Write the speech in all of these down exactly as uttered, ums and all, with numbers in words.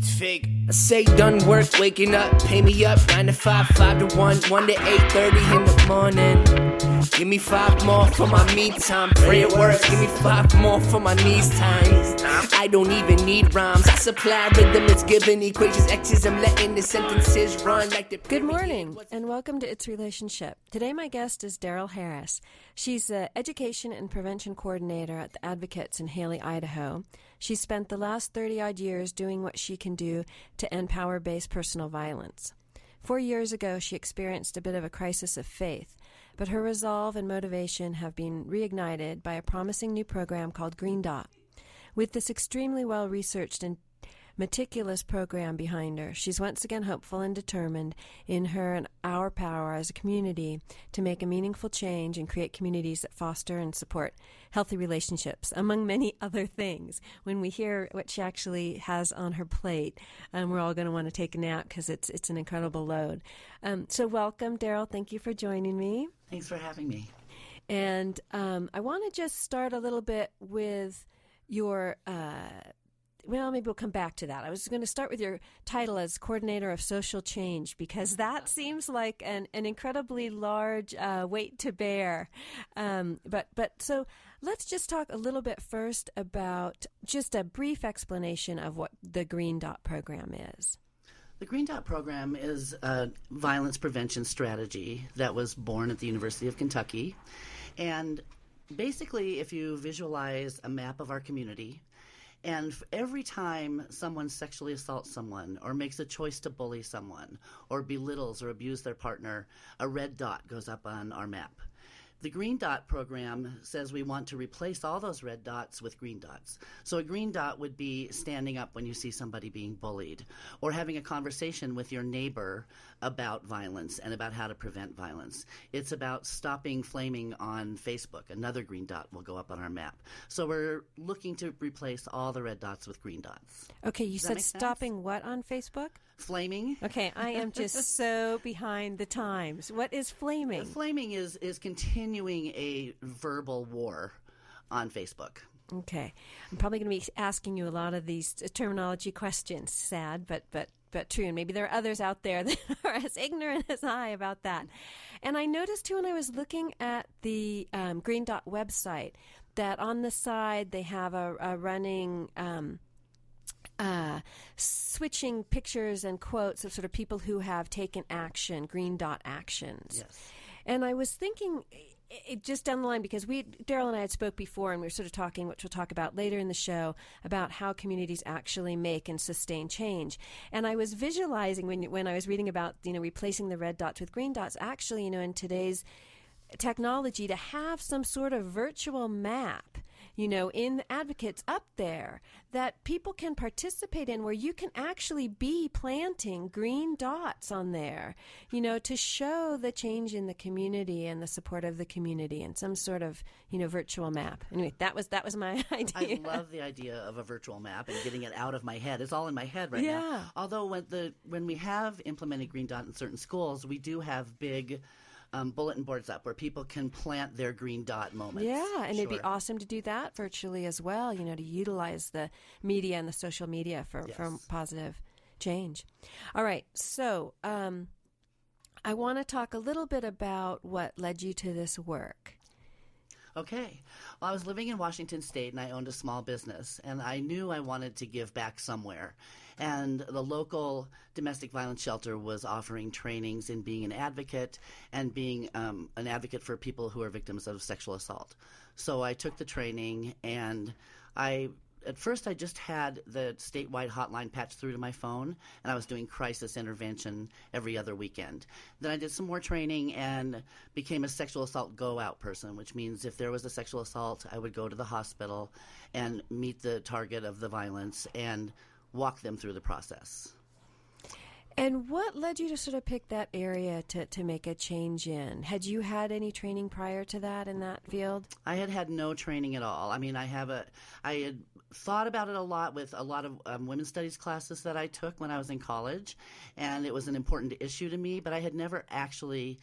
It's fake. I say done work, waking up, pay me up, nine to five, five to one, one to eight thirty in the morning. Give me five more for my me time, pray it works, give me five more for my knees time. I don't even need rhymes, I supply rhythm, it's given equations, X's, I'm letting the sentences run like the... Good morning, and welcome to It's Relationship. Today my guest is Daryl Harris. She's the Education and Prevention Coordinator at the Advocates in Haley, Idaho. She spent the last thirty-odd years doing what she can do to end power-based personal violence. Four years ago, she experienced a bit of a crisis of faith, but her resolve and motivation have been reignited by a promising new program called Green Dot. With this extremely well-researched and meticulous program behind her, she's once again hopeful and determined in her and our power as a community to make a meaningful change and create communities that foster and support healthy relationships, among many other things. When we hear what she actually has on her plate, um, we're all going to want to take a nap because it's it's an incredible load. Um, so welcome, Daryl. Thank you for joining me. Thanks for having me. And um, I want to just start a little bit with your... Uh, Well, maybe we'll come back to that. I was going to start with your title as Coordinator of Social Change, because that seems like an, an incredibly large uh, weight to bear. Um, but but so let's just talk a little bit first about just a brief explanation of what the Green Dot program is. The Green Dot program is a violence prevention strategy that was born at the University of Kentucky. And basically, if you visualize a map of our community, and every time someone sexually assaults someone or makes a choice to bully someone or belittles or abuse their partner, a red dot goes up on our map. The Green Dot program says we want to replace all those red dots with green dots. So a green dot would be standing up when you see somebody being bullied or having a conversation with your neighbor about violence and about how to prevent violence. It's about stopping flaming on Facebook. Another green dot will go up on our map. So we're looking to replace all the red dots with green dots. Okay, you said stopping what on Facebook? Flaming. Okay, I am just so behind the times. What is flaming? Flaming is, is continuing a verbal war on Facebook. Okay. I'm probably going to be asking you a lot of these terminology questions. Sad, but but but true. And maybe there are others out there that are as ignorant as I about that. And I noticed, too, when I was looking at the um, Green Dot website, that on the side they have a, a running... Um, Uh, switching pictures and quotes of sort of people who have taken action, Green Dot actions. Yes. And I was thinking it, it just down the line, because we, Daryl and I had spoke before, and we were sort of talking, which we'll talk about later in the show, about how communities actually make and sustain change. And I was visualizing when when I was reading about, you know, replacing the red dots with green dots, actually, you know, in today's technology, to have some sort of virtual map, you know, in the Advocates up there that people can participate in, where you can actually be planting green dots on there, you know, to show the change in the community and the support of the community and some sort of, you know, virtual map. Anyway, that was that was my idea. I love the idea of a virtual map and getting it out of my head. It's all in my head right yeah. now. Although when the when we have implemented Green Dot in certain schools, we do have big Um, bulletin boards up where people can plant their green dot moments. Yeah, and sure. It'd be awesome to do that virtually as well, you know, to utilize the media and the social media for, yes. for positive change. All right, so um, I want to talk a little bit about what led you to this work. Okay. Well, I was living in Washington State, and I owned a small business, and I knew I wanted to give back somewhere. And the local domestic violence shelter was offering trainings in being an advocate and being um, an advocate for people who are victims of sexual assault. So I took the training, and I at first I just had the statewide hotline patched through to my phone, and I was doing crisis intervention every other weekend. Then I did some more training and became a sexual assault go-out person, which means if there was a sexual assault, I would go to the hospital and meet the target of the violence and walk them through the process. And what led you to sort of pick that area to, to make a change in? Had you had any training prior to that in that field? I had had no training at all. I mean, I have a, I had thought about it a lot with a lot of um, women's studies classes that I took when I was in college, and it was an important issue to me, but I had never actually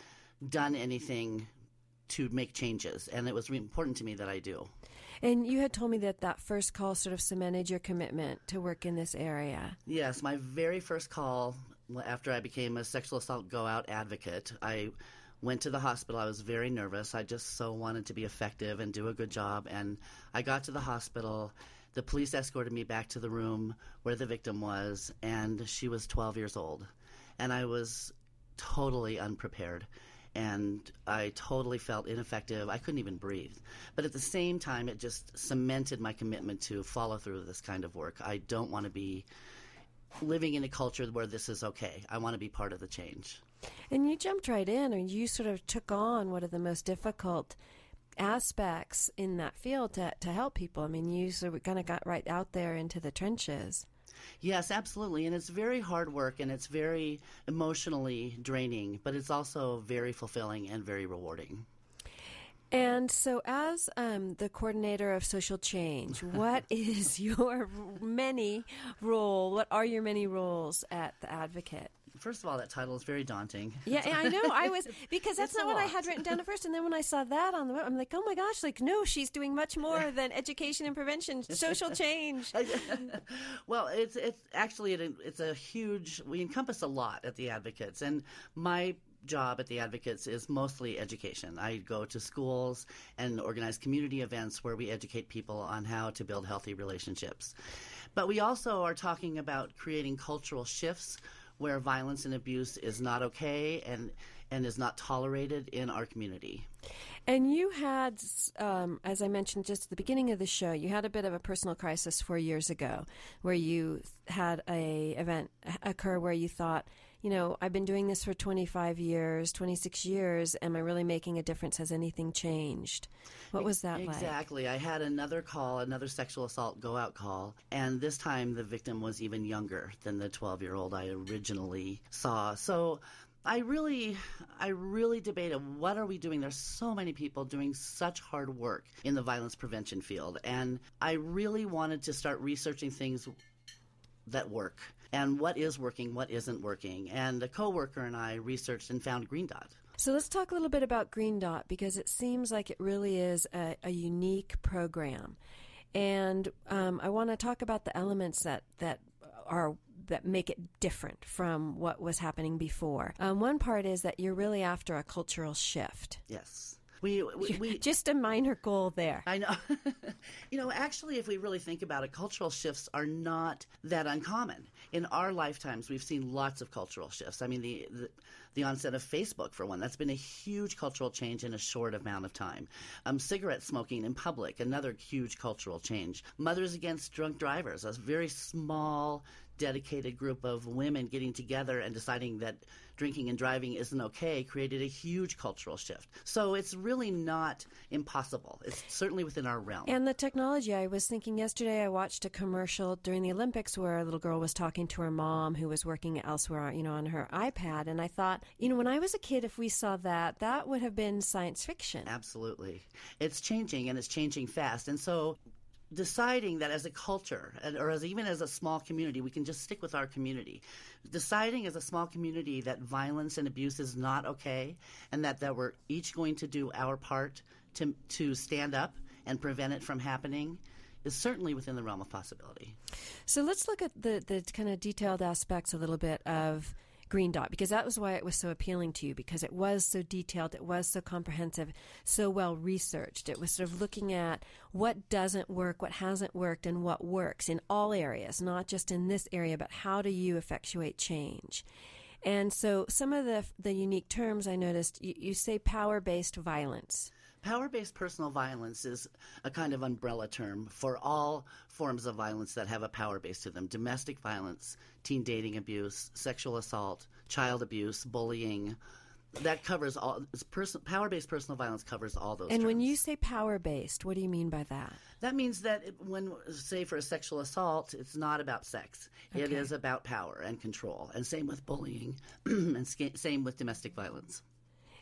done anything to make changes, and it was important to me that I do. And you had told me that that first call sort of cemented your commitment to work in this area. Yes, my very first call after I became a sexual assault go-out advocate, I went to the hospital. I was very nervous. I just so wanted to be effective and do a good job. And I got to the hospital. The police escorted me back to the room where the victim was, and she was twelve years old. And I was totally unprepared. And I totally felt ineffective. I couldn't even breathe. But at the same time, it just cemented my commitment to follow through with this kind of work. I don't want to be living in a culture where this is okay. I want to be part of the change. And you jumped right in, and you sort of took on one of the most difficult aspects in that field to, to help people. I mean, you sort of kind of got right out there into the trenches. Yes, absolutely. And it's very hard work, and it's very emotionally draining, but it's also very fulfilling and very rewarding. And so as um, the coordinator of social change, what is your many role? What are your many roles at the Advocate? First of all, that title is very daunting. Yeah, I know. I was, because that's not what lot. I had written down at first. And then when I saw that on the web, I'm like, oh my gosh, like, no, she's doing much more than education and prevention, social change. Well, it's it's actually, it, it's a huge, we encompass a lot at the Advocates. And my job at the Advocates is mostly education. I go to schools and organize community events where we educate people on how to build healthy relationships. But we also are talking about creating cultural shifts where violence and abuse is not okay and and is not tolerated in our community. And you had, um, as I mentioned just at the beginning of the show, you had a bit of a personal crisis four years ago where you had a event occur where you thought, you know, I've been doing this for twenty-five years, twenty-six years. Am I really making a difference? Has anything changed? What was that exactly like? Exactly. I had another call, another sexual assault go-out call, and this time the victim was even younger than the twelve-year-old I originally saw. So I really, I really debated, what are we doing? There's so many people doing such hard work in the violence prevention field. And I really wanted to start researching things that work and what is working, what isn't working. And a coworker and I researched and found Green Dot. So let's talk a little bit about Green Dot, because it seems like it really is a, a unique program. And um, I want to talk about the elements that, that are that make it different from what was happening before. Um, one part is that you're really after a cultural shift. Yes. We, we, we just a minor goal there. I know. You know, actually, if we really think about it, cultural shifts are not that uncommon. In our lifetimes, we've seen lots of cultural shifts. I mean, the, the the onset of Facebook, for one, that's been a huge cultural change in a short amount of time. Um, cigarette smoking in public, another huge cultural change. Mothers Against Drunk Drivers, a very small, dedicated group of women getting together and deciding that drinking and driving isn't okay, created a huge cultural shift. So it's really not impossible. It's certainly within our realm. And the technology, I was thinking yesterday, I watched a commercial during the Olympics where a little girl was talking to her mom who was working elsewhere, you know, on her iPad. And I thought, you know, when I was a kid, if we saw that, that would have been science fiction. Absolutely. It's changing, and it's changing fast. And so deciding that as a culture, or as even as a small community, we can just stick with our community. Deciding as a small community that violence and abuse is not okay, and that, that we're each going to do our part to to stand up and prevent it from happening is certainly within the realm of possibility. So let's look at the, the kind of detailed aspects a little bit of Green Dot, because that was why it was so appealing to you, because it was so detailed, it was so comprehensive, so well researched. It was sort of looking at what doesn't work, what hasn't worked, and what works in all areas, not just in this area, but how do you effectuate change? And so some of the the unique terms I noticed, you, you say power-based violence. Power-based personal violence is a kind of umbrella term for all forms of violence that have a power base to them. Domestic violence, teen dating abuse, sexual assault, child abuse, bullying. That covers all person, power-based personal violence covers all those and terms. When you say power-based, what do you mean by that? That means that when, say, for a sexual assault, it's not about sex. Okay. It is about power and control. And same with bullying and same with domestic violence.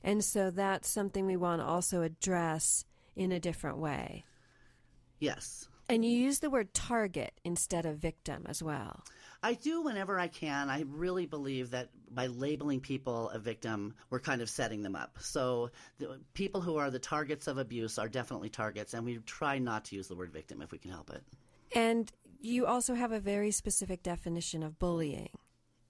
And so that's something we want to also address in a different way. Yes. And you use the word target instead of victim as well. I do whenever I can. I really believe that by labeling people a victim, we're kind of setting them up. So the people who are the targets of abuse are definitely targets, and we try not to use the word victim if we can help it. And you also have a very specific definition of bullying.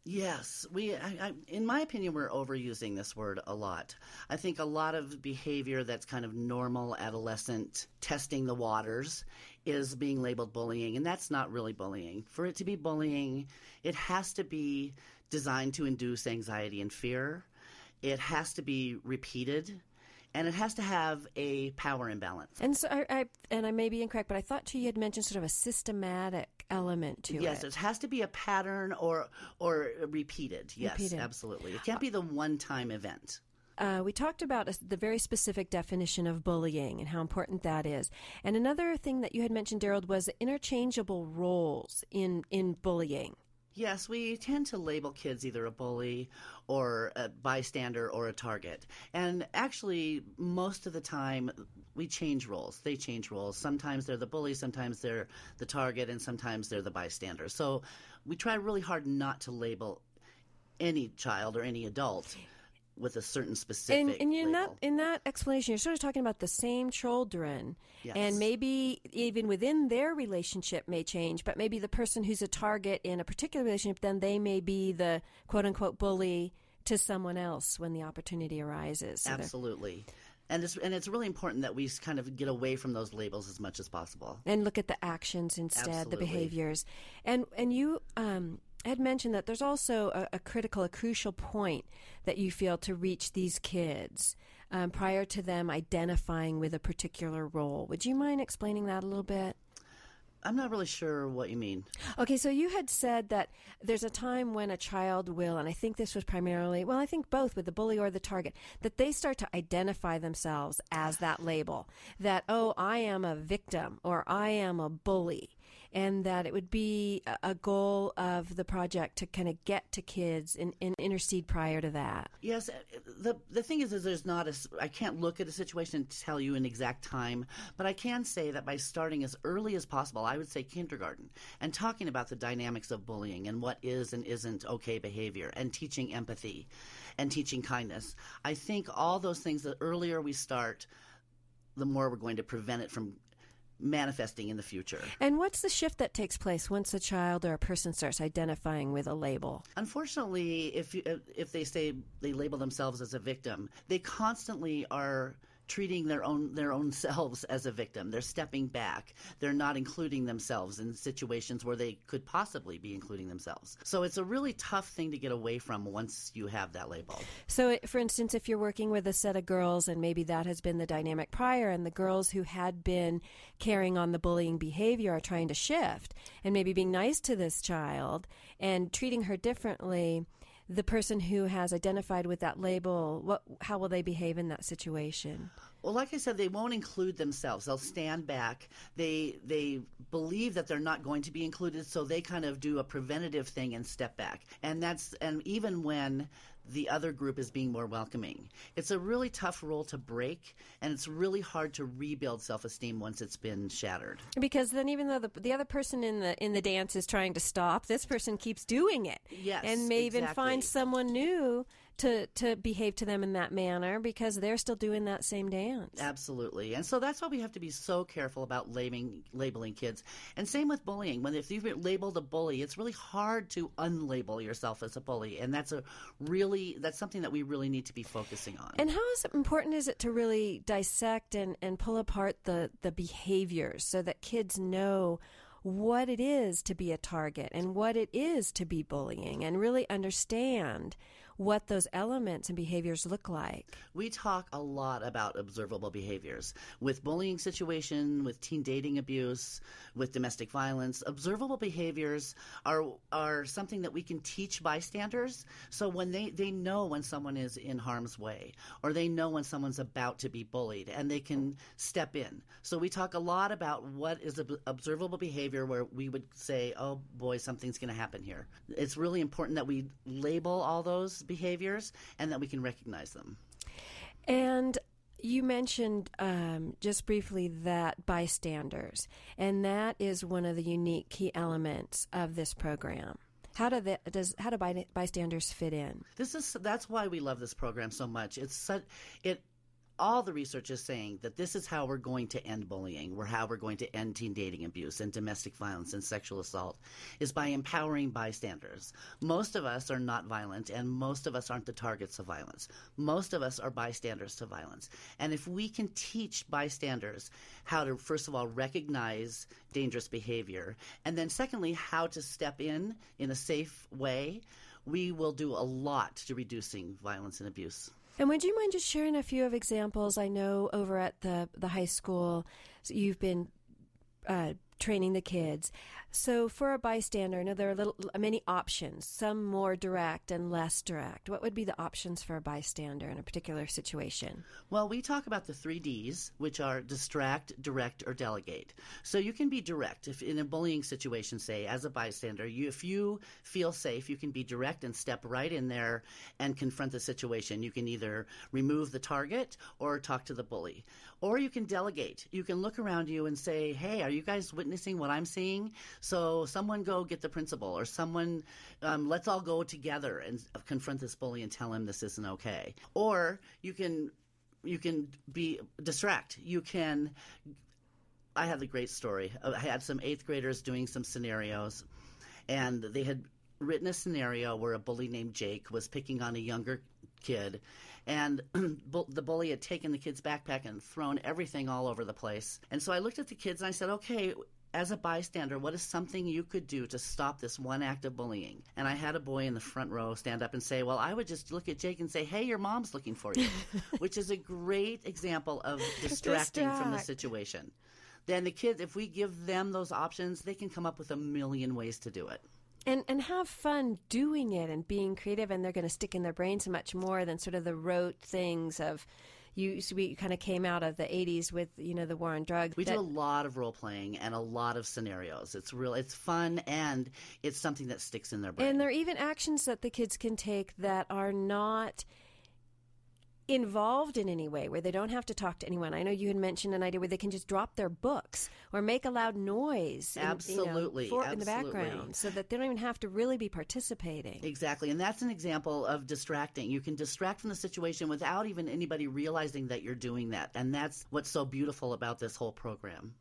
Yes. we. I, I, in my opinion, we're overusing this word a lot. I think a lot of behavior that's kind of normal, adolescent, testing the waters is being labeled bullying, and that's not really bullying. For it to be bullying, it has to be designed to induce anxiety and fear. It has to be repeated. And it has to have a power imbalance. And so, I, I and I may be incorrect, but I thought too you had mentioned sort of a systematic element to yes, it. Yes, it has to be a pattern or or repeated. Yes, repeated. Absolutely. It can't be the one-time event. Uh, we talked about a, the very specific definition of bullying and how important that is. And another thing that you had mentioned, Daryl, was interchangeable roles in, in bullying. Yes, we tend to label kids either a bully or a bystander or a target. And actually, most of the time, we change roles. They change roles. Sometimes they're the bully, sometimes they're the target, and sometimes they're the bystander. So we try really hard not to label any child or any adult with a certain specific and, and label. That, in that explanation, you're sort of talking about the same children, yes. And maybe even within their relationship may change, but maybe the person who's a target in a particular relationship, then they may be the quote-unquote bully to someone else when the opportunity arises. So absolutely. And it's, and it's really important that we kind of get away from those labels as much as possible. And look at the actions instead, absolutely. The behaviors. And, and you... Um, I had mentioned that there's also a, a critical, a crucial point that you feel to reach these kids um, prior to them identifying with a particular role. Would you mind explaining that a little bit? I'm not really sure what you mean. Okay, so you had said that there's a time when a child will, and I think this was primarily, well, I think both with the bully or the target, that they start to identify themselves as that label, that, oh, I am a victim or I am a bully, and that it would be a goal of the project to kind of get to kids and, and intercede prior to that. Yes, the the thing is, is there's not a, I can't look at a situation and tell you an exact time, but I can say that by starting as early as possible, I would say kindergarten, and talking about the dynamics of bullying and what is and isn't okay behavior, and teaching empathy and teaching kindness. I think all those things, the earlier we start, the more we're going to prevent it from manifesting in the future. And what's the shift that takes place once a child or a person starts identifying with a label? Unfortunately, if you, if they say they label themselves as a victim, they constantly are treating their own their own selves as a victim. They're stepping back. They're not including themselves in situations where they could possibly be including themselves. So it's a really tough thing to get away from once you have that label. So, for instance, if you're working with a set of girls and maybe that has been the dynamic prior, and the girls who had been carrying on the bullying behavior are trying to shift and maybe being nice to this child and treating her differently, the person who has identified with that label, what, how will they behave in that situation? Well, like I said, they won't include themselves. They'll stand back. They they believe that they're not going to be included, so they kind of do a preventative thing and step back. And that's and even when the other group is being more welcoming. It's a really tough role to break, and it's really hard to rebuild self-esteem once it's been shattered. Because then even though the, the other person in the in the dance is trying to stop, this person keeps doing it. Yes, and may exactly. even find someone new to to behave to them in that manner because they're still doing that same dance. Absolutely. And so that's why we have to be so careful about labeling, labeling kids. And same with bullying. When if you've been labeled a bully, it's really hard to unlabel yourself as a bully. And that's a really that's something that we really need to be focusing on. And how is it, important is it to really dissect and, and pull apart the, the behaviors so that kids know what it is to be a target and what it is to be bullying and really understand what those elements and behaviors look like? We talk a lot about observable behaviors. With bullying situation, with teen dating abuse, with domestic violence, observable behaviors are are something that we can teach bystanders. So when they, they know when someone is in harm's way, or they know when someone's about to be bullied, and they can step in. So we talk a lot about what is ob- observable behavior where we would say, oh boy, something's going to happen here. It's really important that we label all those behaviors and that we can recognize them. And you mentioned um, just briefly that bystanders, and that is one of the unique key elements of this program. How do the, does how do bystanders fit in? This is that's why we love this program so much. It's such it. All the research is saying that this is how we're going to end bullying, or how we're going to end teen dating abuse and domestic violence and sexual assault, is by empowering bystanders. Most of us are not violent, and most of us aren't the targets of violence. Most of us are bystanders to violence. And if we can teach bystanders how to, first of all, recognize dangerous behavior, and then secondly, how to step in in a safe way, we will do a lot to reducing violence and abuse. And would you mind just sharing a few of examples? I know over at the, the high school, you've been uh, training the kids. So for a bystander, I know there are little, many options, some more direct and less direct. What would be the options for a bystander in a particular situation? Well, we talk about the three Ds, which are distract, direct, or delegate. So you can be direct. If in a bullying situation, say, as a bystander, you, if you feel safe, you can be direct and step right in there and confront the situation. You can either remove the target or talk to the bully. Or you can delegate. You can look around you and say, hey, are you guys witnessing what I'm seeing? So someone go get the principal, or someone, um, let's all go together and confront this bully and tell him this isn't okay. Or you can, you can be distract. You can, I had a great story. I had some eighth graders doing some scenarios, and they had written a scenario where a bully named Jake was picking on a younger kid, and the bully had taken the kid's backpack and thrown everything all over the place. And so I looked at the kids and I said, okay, as a bystander, what is something you could do to stop this one act of bullying? And I had a boy in the front row stand up and say, well, I would just look at Jake and say, hey, your mom's looking for you, which is a great example of distracting Distract. from the situation. Then the kids, if we give them those options, they can come up with a million ways to do it. And and have fun doing it and being creative, and they're going to stick in their brains much more than sort of the rote things of you. So we kind of came out of the eighties with, you know, the war on drugs. We that, do a lot of role playing and a lot of scenarios. It's real, it's fun, and it's something that sticks in their brain. And there are even actions that the kids can take that are not involved in any way, where they don't have to talk to anyone. I know you had mentioned an idea where they can just drop their books or make a loud noise in, absolutely, you know, for, absolutely. in the background, so that they don't even have to really be participating. Exactly, and that's an example of distracting. You can distract from the situation without even anybody realizing that you're doing that, and that's what's so beautiful about this whole program.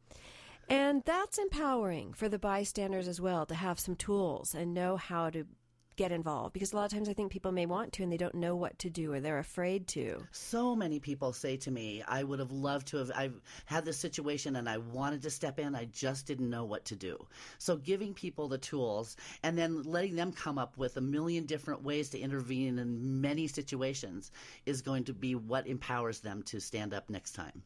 And that's empowering for the bystanders as well, to have some tools and know how to get involved, because a lot of times I think people may want to and they don't know what to do, or they're afraid to. So many people say to me, I would have loved to have, I've had this situation and I wanted to step in, I just didn't know what to do. So giving people the tools and then letting them come up with a million different ways to intervene in many situations is going to be what empowers them to stand up next time.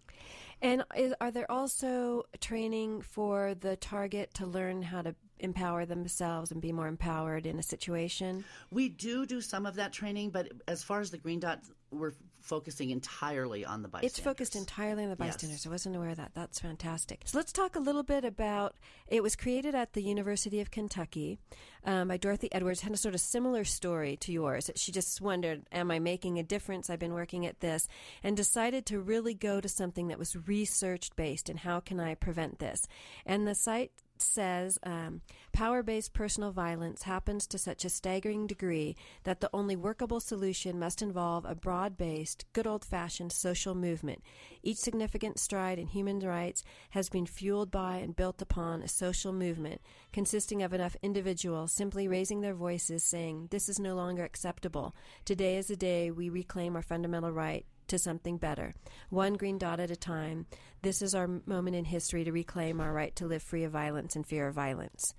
And is, are there also training for the target to learn how to empower themselves and be more empowered in a situation? We do do some of that training, but as far as the Green Dot, we're focusing entirely on the bystanders. It's focused entirely on the bystanders. Yes. I wasn't aware of that. That's fantastic. So let's talk a little bit about, it was created at the University of Kentucky um, by Dorothy Edwards. Had a sort of similar story to yours. She just wondered, am I making a difference? I've been working at this, and decided to really go to something that was research-based and how can I prevent this? And the site says um, power-based personal violence happens to such a staggering degree that the only workable solution must involve a broad-based, good old-fashioned social movement. Each significant stride in human rights has been fueled by and built upon a social movement consisting of enough individuals simply raising their voices, saying, this is no longer acceptable. Today is the day we reclaim our fundamental right to something better, one green dot at a time. This is our moment in history to reclaim our right to live free of violence and fear of violence.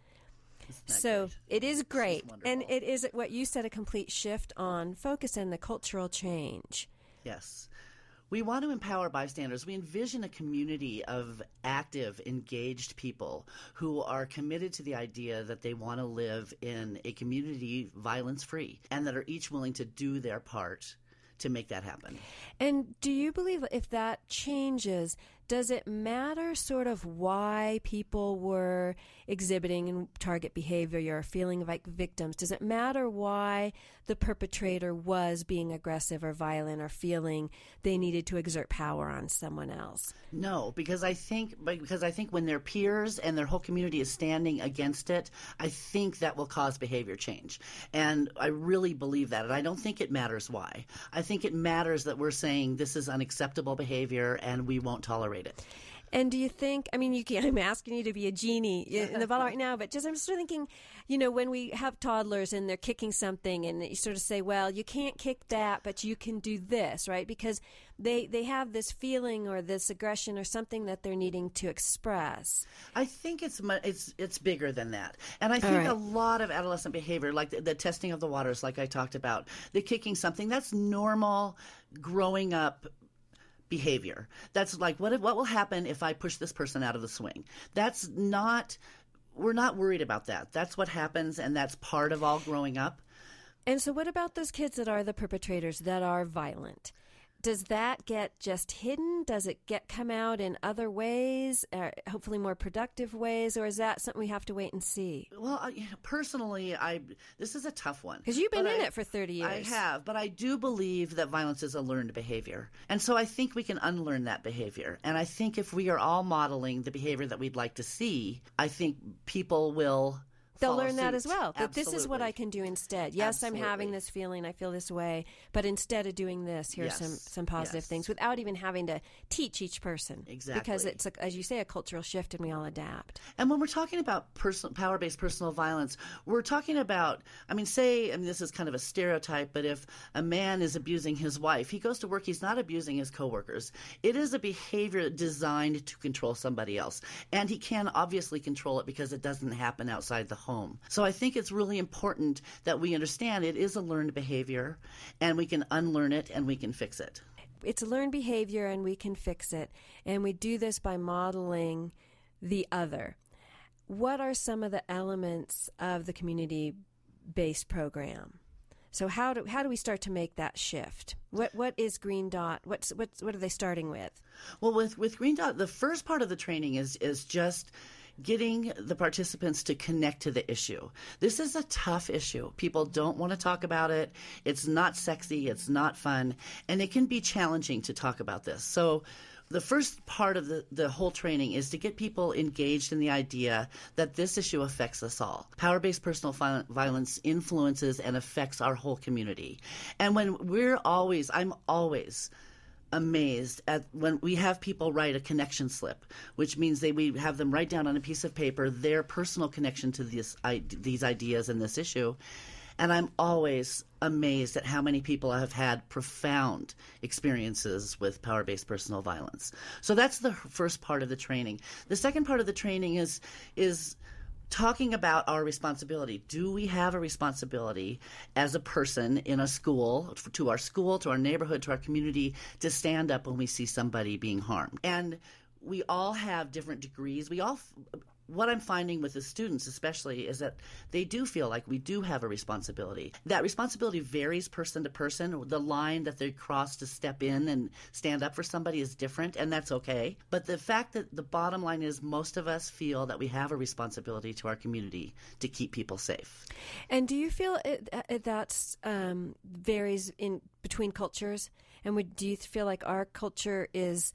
So great? It is great, and it is what you said, a complete shift on focus and the cultural change. Yes. We want to empower bystanders. We envision a community of active, engaged people who are committed to the idea that they want to live in a community violence-free, and that are each willing to do their part to make that happen. And do you believe if that changes, does it matter sort of why people were exhibiting target behavior or feeling like victims? Does it matter why the perpetrator was being aggressive or violent or feeling they needed to exert power on someone else? No, because I think because I think when their peers and their whole community is standing against it, I think that will cause behavior change. And I really believe that. And I don't think it matters why. I think it matters that we're saying this is unacceptable behavior and we won't tolerate it. And do you think, I mean, you can't, I'm asking you to be a genie in the bottle right now, but just I'm just thinking, you know, when we have toddlers and they're kicking something and you sort of say, well, you can't kick that, but you can do this, right? Because they, they have this feeling or this aggression or something that they're needing to express. I think it's it's it's bigger than that. And I think right. a lot of adolescent behavior, like the, the testing of the waters, like I talked about, the kicking something, that's normal growing up behavior. That's like, what if, what will happen if I push this person out of the swing? That's not, we're not worried about that. That's what happens, and that's part of all growing up. And so what about those kids that are the perpetrators, that are violent? Does that get just hidden? Does it get come out in other ways, uh, hopefully more productive ways, or is that something we have to wait and see? Well, I, personally, I this is a tough one. Because you've been but in I, it for thirty years. I have, but I do believe that violence is a learned behavior. And so I think we can unlearn that behavior. And I think if we are all modeling the behavior that we'd like to see, I think people will... They'll learn suit. That as well. That Absolutely. This is what I can do instead. Yes, Absolutely. I'm having this feeling. I feel this way. But instead of doing this, here's yes. some, some positive yes. things without even having to teach each person. Exactly. Because it's, a, as you say, a cultural shift and we all adapt. And when we're talking about personal, power-based personal violence, we're talking about, I mean, say, I mean, this is kind of a stereotype, but if a man is abusing his wife, he goes to work, he's not abusing his coworkers. It is a behavior designed to control somebody else. And he can obviously control it because it doesn't happen outside the home. home. So I think it's really important that we understand it is a learned behavior and we can unlearn it and we can fix it. It's a learned behavior and we can fix it. And we do this by modeling the other. What are some of the elements of the community-based program? So how do how do we start to make that shift? What what is Green Dot? What's what's what are they starting with? Well, with with Green Dot, the first part of the training is is just getting the participants to connect to the issue. This is a tough issue. People don't want to talk about it. It's not sexy. It's not fun. And it can be challenging to talk about this. So the first part of the, the whole training is to get people engaged in the idea that this issue affects us all. Power-based personal violence influences and affects our whole community. And when we're always, I'm always amazed at when we have people write a connection slip, which means they we have them write down on a piece of paper their personal connection to this, I, these ideas and this issue. And I'm always amazed at how many people have had profound experiences with power-based personal violence. So that's the first part of the training. The second part of the training is is talking about our responsibility. Do we have a responsibility as a person in a school, to our school, to our neighborhood, to our community, to stand up when we see somebody being harmed? And we all have different degrees. We all... What I'm finding with the students especially is that they do feel like we do have a responsibility. That responsibility varies person to person. The line that they cross to step in and stand up for somebody is different, and that's okay. But the fact that the bottom line is most of us feel that we have a responsibility to our community to keep people safe. And do you feel it, it, that's um, varies in between cultures? And would, do you feel like our culture is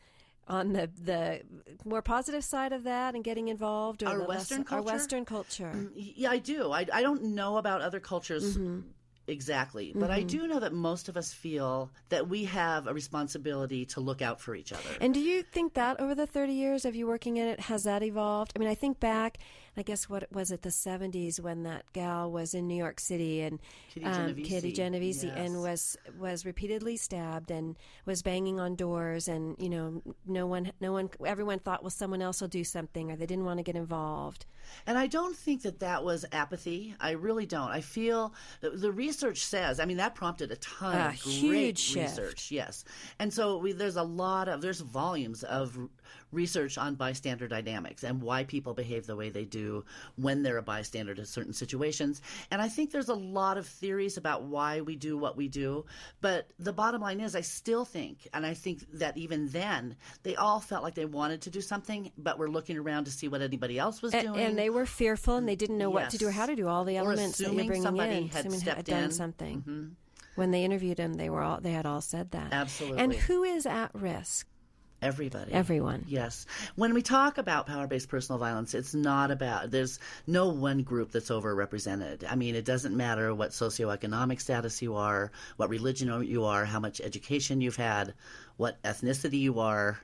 on the, the more positive side of that and getting involved? Or our, Western less, our Western culture? Yeah, I do. I, I don't know about other cultures mm-hmm. exactly, but mm-hmm. I do know that most of us feel that we have a responsibility to look out for each other. And do you think that over the thirty years of you working in it, has that evolved? I mean, I think back, I guess what was it, the seventies when that gal was in New York City and Kitty um, Genovese, Kitty Genovese yes. and was was repeatedly stabbed and was banging on doors and, you know, no one, no one, everyone thought, well, someone else will do something or they didn't want to get involved. And I don't think that that was apathy. I really don't. I feel the, the research says, I mean, that prompted a ton a of huge great shift. research. Yes. And so we, there's a lot of, there's volumes of research on bystander dynamics and why people behave the way they do when they're a bystander to certain situations. And I think there's a lot of theories about why we do what we do. But the bottom line is I still think, and I think that even then, they all felt like they wanted to do something, but were looking around to see what anybody else was and, doing. And they were fearful and they didn't know yes. what to do or how to do, all the elements that you're bringing somebody in. Had stepped had done in. something. Mm-hmm. When they interviewed him, they were all they had all said that. Absolutely. And who is at risk? Everybody. Everyone. Yes. When we talk about power-based personal violence, it's not about, there's no one group that's overrepresented. I mean, it doesn't matter what socioeconomic status you are, what religion you are, how much education you've had, what ethnicity you are.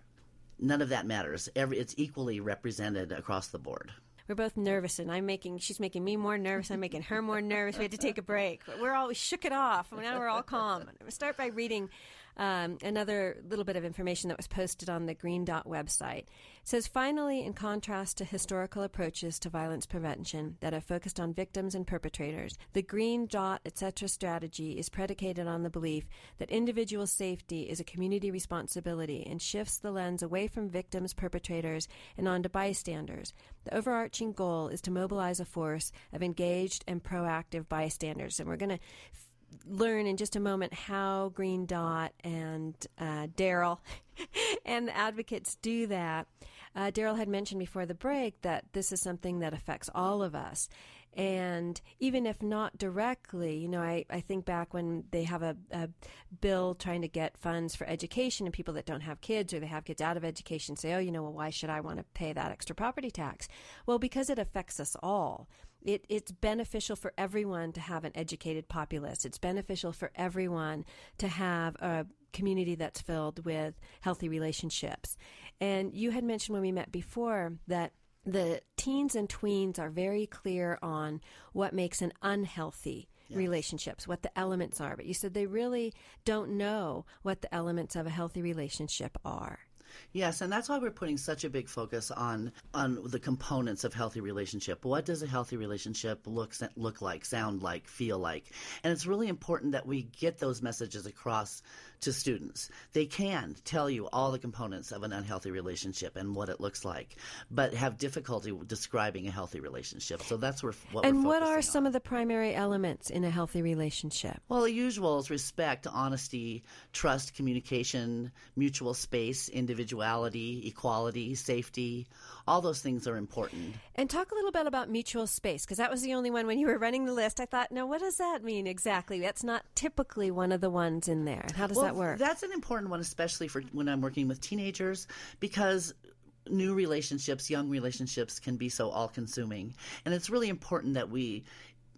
None of that matters. Every, it's equally represented across the board. We're both nervous, and I'm making, she's making me more nervous, I'm making her more nervous. We had to take a break. We're all, we shook it off, and now we're all calm. I'm going to start by reading um, another little bit of information that was posted on the Green Dot website. It says, finally, in contrast to historical approaches to violence prevention that have focused on victims and perpetrators, the Green Dot, et cetera strategy is predicated on the belief that individual safety is a community responsibility and shifts the lens away from victims, perpetrators, and onto bystanders. The overarching goal is to mobilize a force of engaged and proactive bystanders. And we're going to f- learn in just a moment how Green Dot and uh, Daryl and the Advocates do that. Uh, Daryl had mentioned before the break that this is something that affects all of us. And even if not directly, you know, I, I think back when they have a, a bill trying to get funds for education, and people that don't have kids or they have kids out of education say, oh, you know, well, why should I want to pay that extra property tax? Well, because it affects us all. It, it's beneficial for everyone to have an educated populace. It's beneficial for everyone to have a community that's filled with healthy relationships. And you had mentioned when we met before that the teens and tweens are very clear on what makes an unhealthy yes. relationships, what the elements are. But you said they really don't know what the elements of a healthy relationship are. Yes, and that's why we're putting such a big focus on on the components of healthy relationship. What does a healthy relationship look, look like, sound like, feel like? And it's really important that we get those messages across to students. They can tell you all the components of an unhealthy relationship and what it looks like, but have difficulty describing a healthy relationship. So that's what we're focusing on. And what are some of the primary elements in a healthy relationship? Well, the usual is respect, honesty, trust, communication, mutual space, individuality. Individuality, equality, safety, all those things are important. And talk a little bit about mutual space, because that was the only one when you were running the list. I thought, no, what does that mean exactly? That's not typically one of the ones in there. How does well, that work? That's an important one, especially for when I'm working with teenagers, because new relationships, young relationships can be so all-consuming. And it's really important that we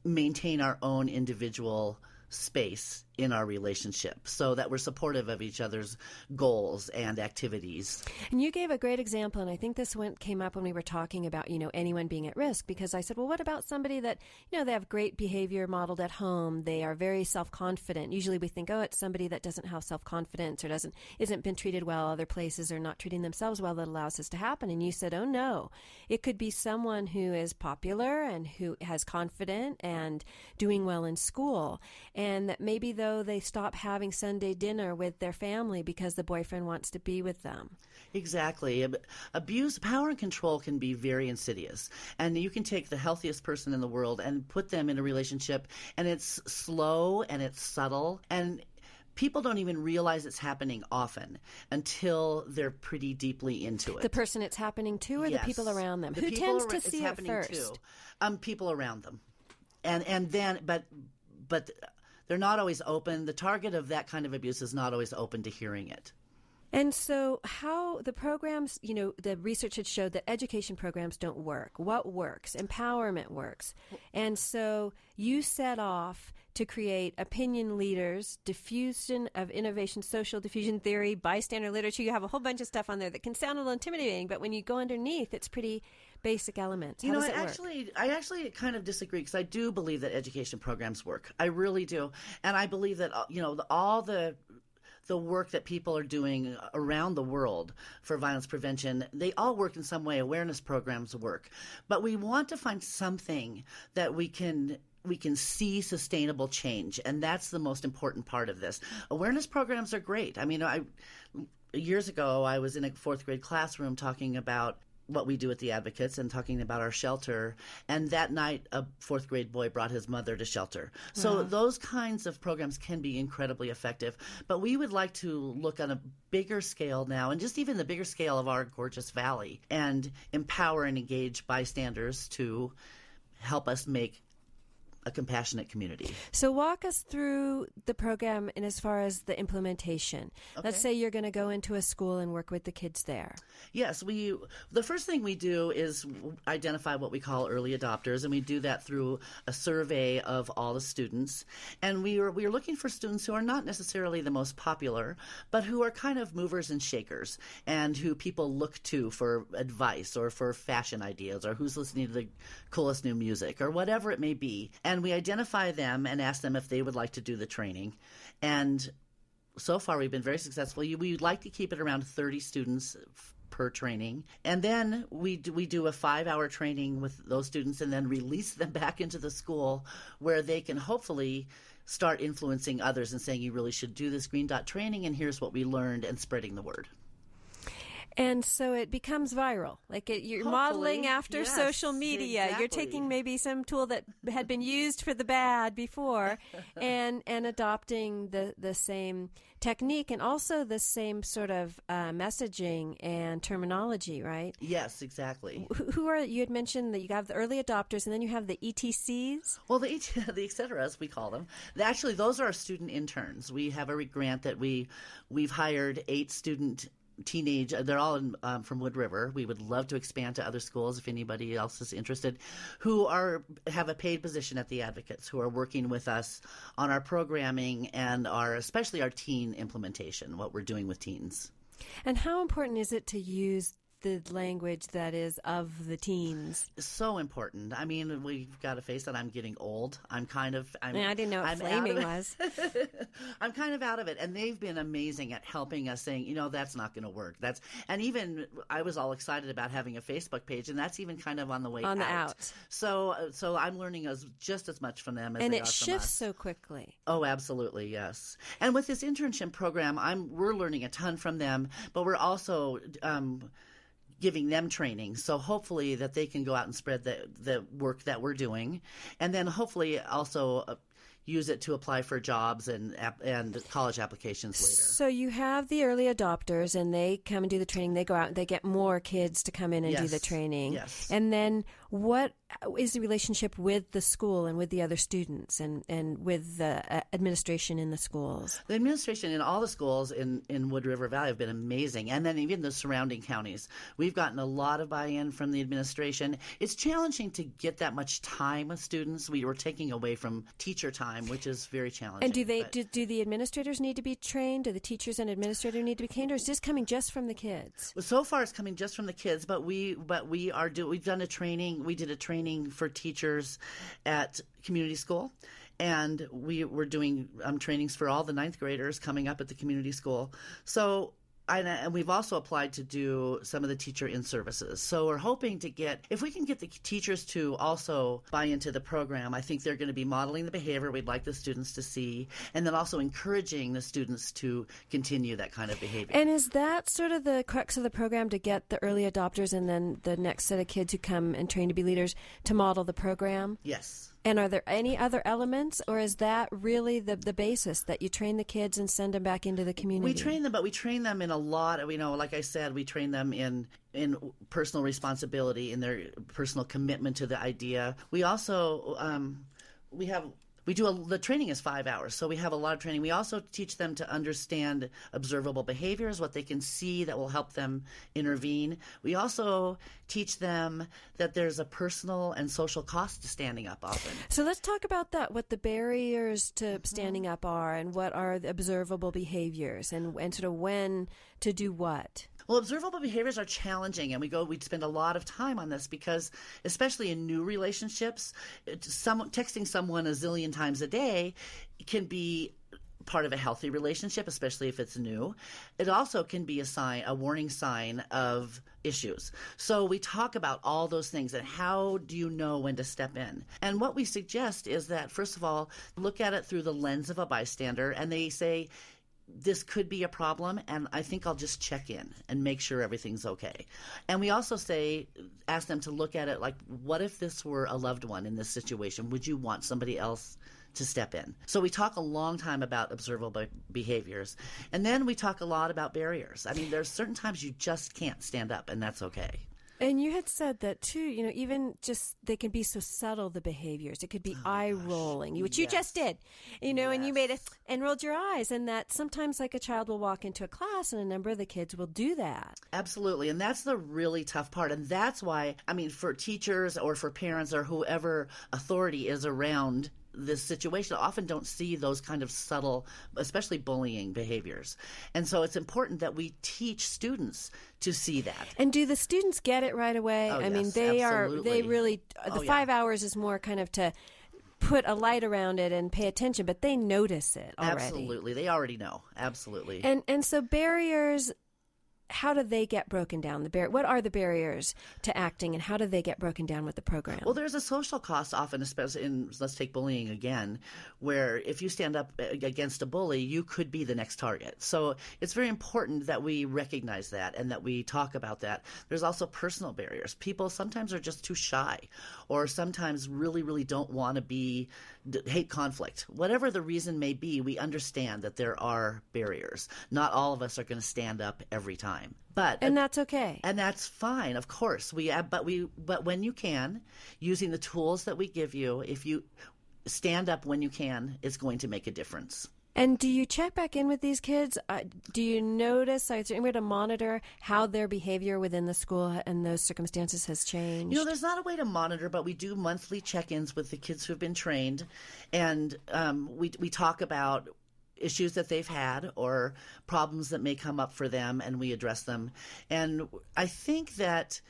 maintain our own individual space in our relationship so that we're supportive of each other's goals and activities. And you gave a great example, and I think this went came up when we were talking about, you know, anyone being at risk, because I said, well, what about somebody that, you know, they have great behavior modeled at home, they are very self-confident. Usually we think, oh, it's somebody that doesn't have self-confidence or doesn't isn't been treated well other places or not treating themselves well that allows this to happen. And you said, oh no, it could be someone who is popular and who has confident and doing well in school, and that maybe though they stop having Sunday dinner with their family because the boyfriend wants to be with them. Exactly. Abuse, power and control can be very insidious. And you can take the healthiest person in the world and put them in a relationship, and it's slow and it's subtle, and people don't even realize it's happening often until they're pretty deeply into it. The person it's happening to or yes. the people around them? The Who tends ar- to see it first? To? Um, people around them. And, and then, but, but, they're not always open. The target of that kind of abuse is not always open to hearing it. And so how the programs, you know, the research had showed that education programs don't work. What works? Empowerment works. And so you set off to create opinion leaders, diffusion of innovation, social diffusion theory, bystander literature. You have a whole bunch of stuff on there that can sound a little intimidating, but when you go underneath, it's pretty basic elements. How you know, does it I actually, work? I actually kind of disagree, because I do believe that education programs work. I really do. And I believe that, you know, all the the work that people are doing around the world for violence prevention, they all work in some way. Awareness programs work. But we want to find something that we can we can see sustainable change, and that's the most important part of this. Awareness programs are great. I mean, I years ago, I was in a fourth grade classroom talking about what we do at the Advocates and talking about our shelter. And that night, a fourth grade boy brought his mother to shelter. Wow. So those kinds of programs can be incredibly effective. But we would like to look on a bigger scale now, and just even the bigger scale of our gorgeous valley, and empower and engage bystanders to help us make a compassionate community. So walk us through the program in as far as the implementation. Okay. Let's say you're going to go into a school and work with the kids there. Yes, we. The first thing we do is identify what we call early adopters, and we do that through a survey of all the students. And we are we are looking for students who are not necessarily the most popular, but who are kind of movers and shakers, and who people look to for advice or for fashion ideas, or who's listening to the coolest new music, or whatever it may be. And we identify them and ask them if they would like to do the training. And so far, we've been very successful. We'd like to keep it around thirty students per training. And then we do, we do a five-hour training with those students and then release them back into the school where they can hopefully start influencing others and saying, you really should do this Green Dot training, and here's what we learned, and spreading the word. And so it becomes viral. Like it, you're Hopefully, modeling after yes, social media. Exactly. You're taking maybe some tool that had been used for the bad before and and adopting the, the same technique and also the same sort of uh, messaging and terminology, right? Yes, exactly. Who, who are, you had mentioned that you have the early adopters and then you have the E T Cs? Well, the, the et ceteras, we call them. Actually, those are our student interns. We have a grant that we, we've hired eight student teenage, they're all in, um, from Wood River. We would love to expand to other schools if anybody else is interested, who are have a paid position at the Advocates, who are working with us on our programming and our, especially our teen implementation, what we're doing with teens. And how important is it to use the language that is of the teens? So important. I mean, we've got to face that I'm getting old. I'm kind of... I'm, I didn't know what I'm flaming was. I'm kind of out of it. And they've been amazing at helping us, saying, you know, that's not going to work. That's And even I was all excited about having a Facebook page, and that's even kind of on the way on out. On the out. So, so I'm learning as, just as much from them as and they are from us. And it shifts so quickly. Oh, absolutely, yes. And with this internship program, I'm we're learning a ton from them, but we're also... Um, giving them training. So hopefully that they can go out and spread the, the work that we're doing. And then hopefully also uh, use it to apply for jobs and and college applications later. So you have the early adopters and they come and do the training. They go out and they get more kids to come in and yes. do the training. Yes. And then what is the relationship with the school and with the other students and, and with the administration in the schools? The administration in all the schools in, in Wood River Valley have been amazing. And then even the surrounding counties. We've gotten a lot of buy-in from the administration. It's challenging to get that much time with students. We were taking away from teacher time, which is very challenging. And do they do, do the administrators need to be trained? Do the teachers and administrators need to be trained? Or is this coming just from the kids? Well, so far it's coming just from the kids, but, we, but we are do, we've done a training. We did a training for teachers at Community School, and we were doing um, trainings for all the ninth graders coming up at the Community School. So, and, and we've also applied to do some of the teacher in services. So we're hoping to get, if we can get the teachers to also buy into the program, I think they're going to be modeling the behavior we'd like the students to see, and then also encouraging the students to continue that kind of behavior. And is that sort of the crux of the program, to get the early adopters and then the next set of kids who come and train to be leaders to model the program? Yes. And are there any other elements, or is that really the, the basis, that you train the kids and send them back into the community? We train them, but we train them in a lot of, you know, like I said, we train them in in personal responsibility, in their personal commitment to the idea. We also, um, we have... We do a, the training is five hours, so we have a lot of training. We also teach them to understand observable behaviors, what they can see that will help them intervene. We also teach them that there's a personal and social cost to standing up often. So let's talk about that, what the barriers to standing up are and what are the observable behaviors and, and sort of when to do what. Well, observable behaviors are challenging, and we go. We spend a lot of time on this because, especially in new relationships, some, texting someone a zillion times a day can be part of a healthy relationship, especially if it's new. It also can be a sign, a warning sign of issues. So we talk about all those things and how do you know when to step in. And what we suggest is that, first of all, look at it through the lens of a bystander, and they say, this could be a problem, and I think I'll just check in and make sure everything's okay. And we also say, ask them to look at it like, what if this were a loved one in this situation? Would you want somebody else to step in? So we talk a long time about observable behaviors, and then we talk a lot about barriers. I mean, there's certain times you just can't stand up, and that's okay. And you had said that, too, you know, even just they can be so subtle, the behaviors. It could be oh, eye-rolling, which yes. you just did, you know, yes. and you made it and rolled your eyes. And that sometimes, like, a child will walk into a class and a number of the kids will do that. Absolutely. And that's the really tough part. And that's why, I mean, for teachers or for parents or whoever authority is around this situation, often don't see those kind of subtle, especially bullying behaviors. And so it's important that we teach students to see that. And do the students get it right away? Oh, I yes, mean, they absolutely. are, they really, the oh, five yeah. hours is more kind of to put a light around it and pay attention, but they notice it already. Absolutely. They already know. Absolutely. And and so barriers, how do they get broken down? The bar- What are the barriers to acting, and how do they get broken down with the program? Well, there's a social cost often, especially in, let's take bullying again, where if you stand up against a bully, you could be the next target. So it's very important that we recognize that and that we talk about that. There's also personal barriers. People sometimes are just too shy, or sometimes really, really don't want to be, hate conflict. Whatever the reason may be, we understand that there are barriers. Not all of us are going to stand up every time. But and that's okay, and that's fine. Of course, we but we but when you can, using the tools that we give you, if you stand up when you can, it's going to make a difference. And do you check back in with these kids? Uh, do you notice, is there any way to monitor how their behavior within the school and those circumstances has changed? You know, there's not a way to monitor, but we do monthly check-ins with the kids who've been trained, and um, we we talk about issues that they've had or problems that may come up for them, and we address them. And I think that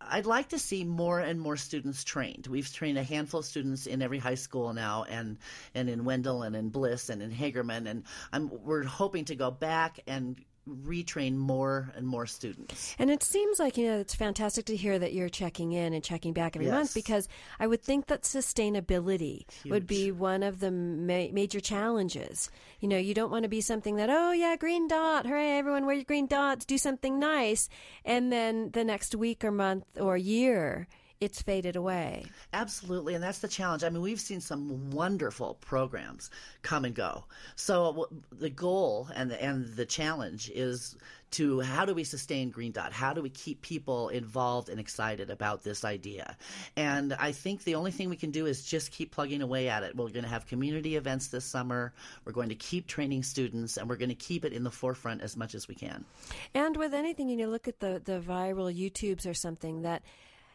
I'd like to see more and more students trained. We've trained a handful of students in every high school now, and, and in Wendell and in Bliss and in Hagerman, and I'm, we're hoping to go back and retrain more and more students. And it seems like, you know, it's fantastic to hear that you're checking in and checking back every yes. month, because I would think that sustainability Huge. would be one of the ma- major challenges. You know, you don't want to be something that, oh yeah, Green Dot, hooray, everyone wear your green dots, do something nice, and then the next week or month or year it's faded away. Absolutely, and that's the challenge. I mean, we've seen some wonderful programs come and go. So the goal and the, and the challenge is to how do we sustain Green Dot? How do we keep people involved and excited about this idea? And I think the only thing we can do is just keep plugging away at it. We're going to have community events this summer. We're going to keep training students, and we're going to keep it in the forefront as much as we can. And with anything, you know, look at the, the viral YouTubes or something that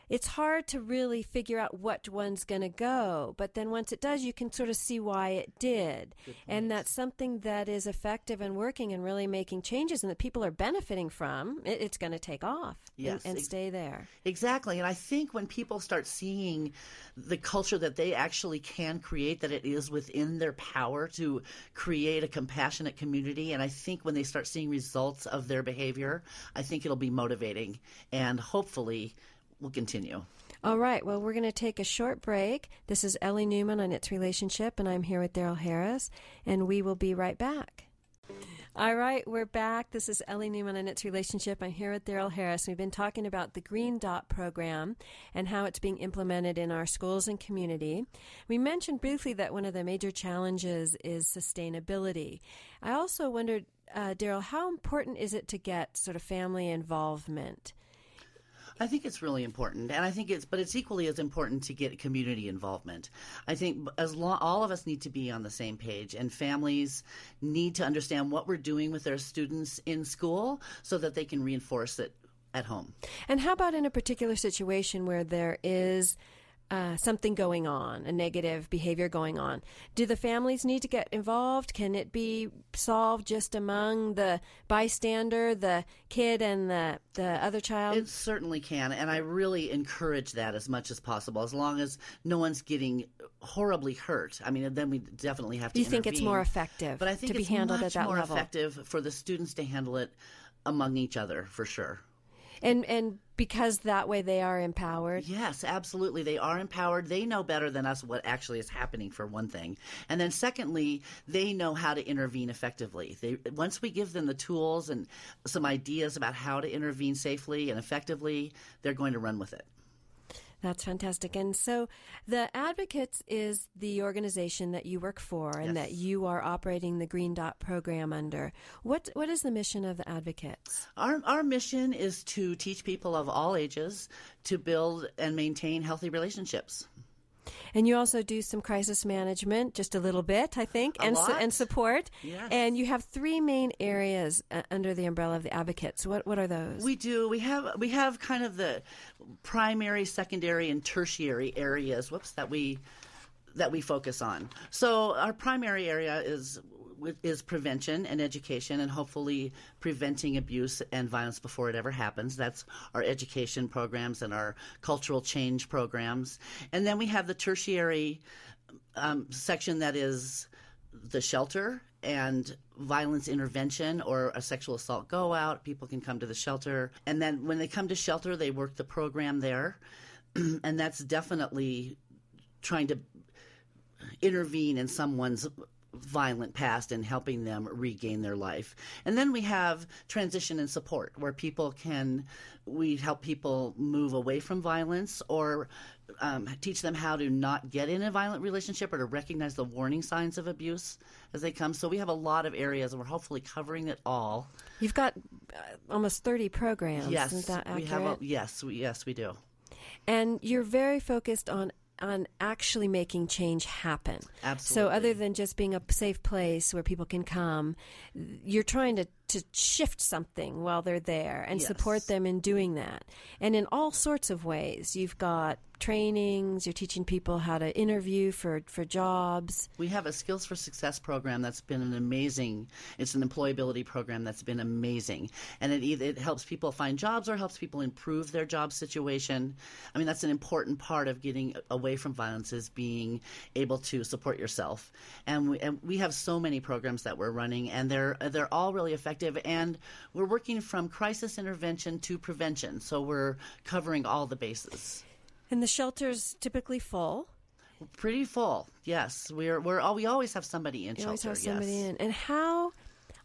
it's hard to really figure out what one's going to go, but then once it does, you can sort of see why it did. And that's something that is effective and working and really making changes and that people are benefiting from. It, it's going to take off yes, and, and stay there. Exactly. And I think when people start seeing the culture that they actually can create, that it is within their power to create a compassionate community, and I think when they start seeing results of their behavior, I think it'll be motivating and hopefully we'll continue. All right. Well, we're going to take a short break. This is Ellie Newman on It's Relationship, and I'm here with Daryl Harris, and we will be right back. All right, we're back. This is Ellie Newman on It's Relationship. I'm here with Daryl Harris. We've been talking about the Green Dot program and how it's being implemented in our schools and community. We mentioned briefly that one of the major challenges is sustainability. I also wondered, uh, Daryl, how important is it to get sort of family involvement? I think it's really important, and I think it's, but it's equally as important to get community involvement. I think as long, all of us need to be on the same page, and families need to understand what we're doing with their students in school so that they can reinforce it at home. And how about in a particular situation where there is Uh, something going on, a negative behavior going on? Do the families need to get involved? Can it be solved just among the bystander, the kid and the, the other child? It certainly can, and I really encourage that as much as possible, as long as no one's getting horribly hurt. I mean, then we definitely have to You intervene. think it's more effective but I think to it's be handled at that level? But I think it's much more effective for the students to handle it among each other, for sure. And and because that way they are empowered. Yes, absolutely. They are empowered. They know better than us what actually is happening, for one thing. And then secondly, they know how to intervene effectively. They, once we give them the tools and some ideas about how to intervene safely and effectively, they're going to run with it. That's fantastic. And so the Advocates is the organization that you work for and yes. that you are operating the Green Dot program under. What What is the mission of the Advocates? Our, our mission is to teach people of all ages to build and maintain healthy relationships. And you also do some crisis management, just a little bit, I think, a and su- and support. Yes. And you have three main areas uh, under the umbrella of the Advocates. What what are those? We do. We have we have kind of the primary, secondary, and tertiary areas. Whoops, that we that we focus on. So our primary area is is prevention and education, and hopefully preventing abuse and violence before it ever happens. That's our education programs and our cultural change programs. And then we have the tertiary um, section that is the shelter and violence intervention, or a sexual assault go out. People can come to the shelter. And then when they come to shelter, they work the program there. And that's definitely trying to intervene in someone's violent past and helping them regain their life. And then we have transition and support, where people can, we help people move away from violence, or um, teach them how to not get in a violent relationship, or to recognize the warning signs of abuse as they come. So we have a lot of areas, and we're hopefully covering it all. You've got uh, almost thirty programs. Yes, isn't that accurate? We have a, yes, we, yes, we do. And you're very focused on on actually making change happen. Absolutely. So other than just being a safe place where people can come, you're trying to, to shift something while they're there and yes. support them in doing that. And in all sorts of ways. You've got trainings, you're teaching people how to interview for, for jobs. We have a Skills for Success program that's been an amazing, it's an employability program that's been amazing. And it either it helps people find jobs or helps people improve their job situation. I mean, that's an important part of getting away from violence, is being able to support yourself. And we, and we have so many programs that we're running, and they're they're all really effective. And we're working from crisis intervention to prevention. So we're covering all the bases. And the shelter's typically full? Pretty full, yes. We're we're all, we always have somebody in we shelter. Always have somebody yes. in. And how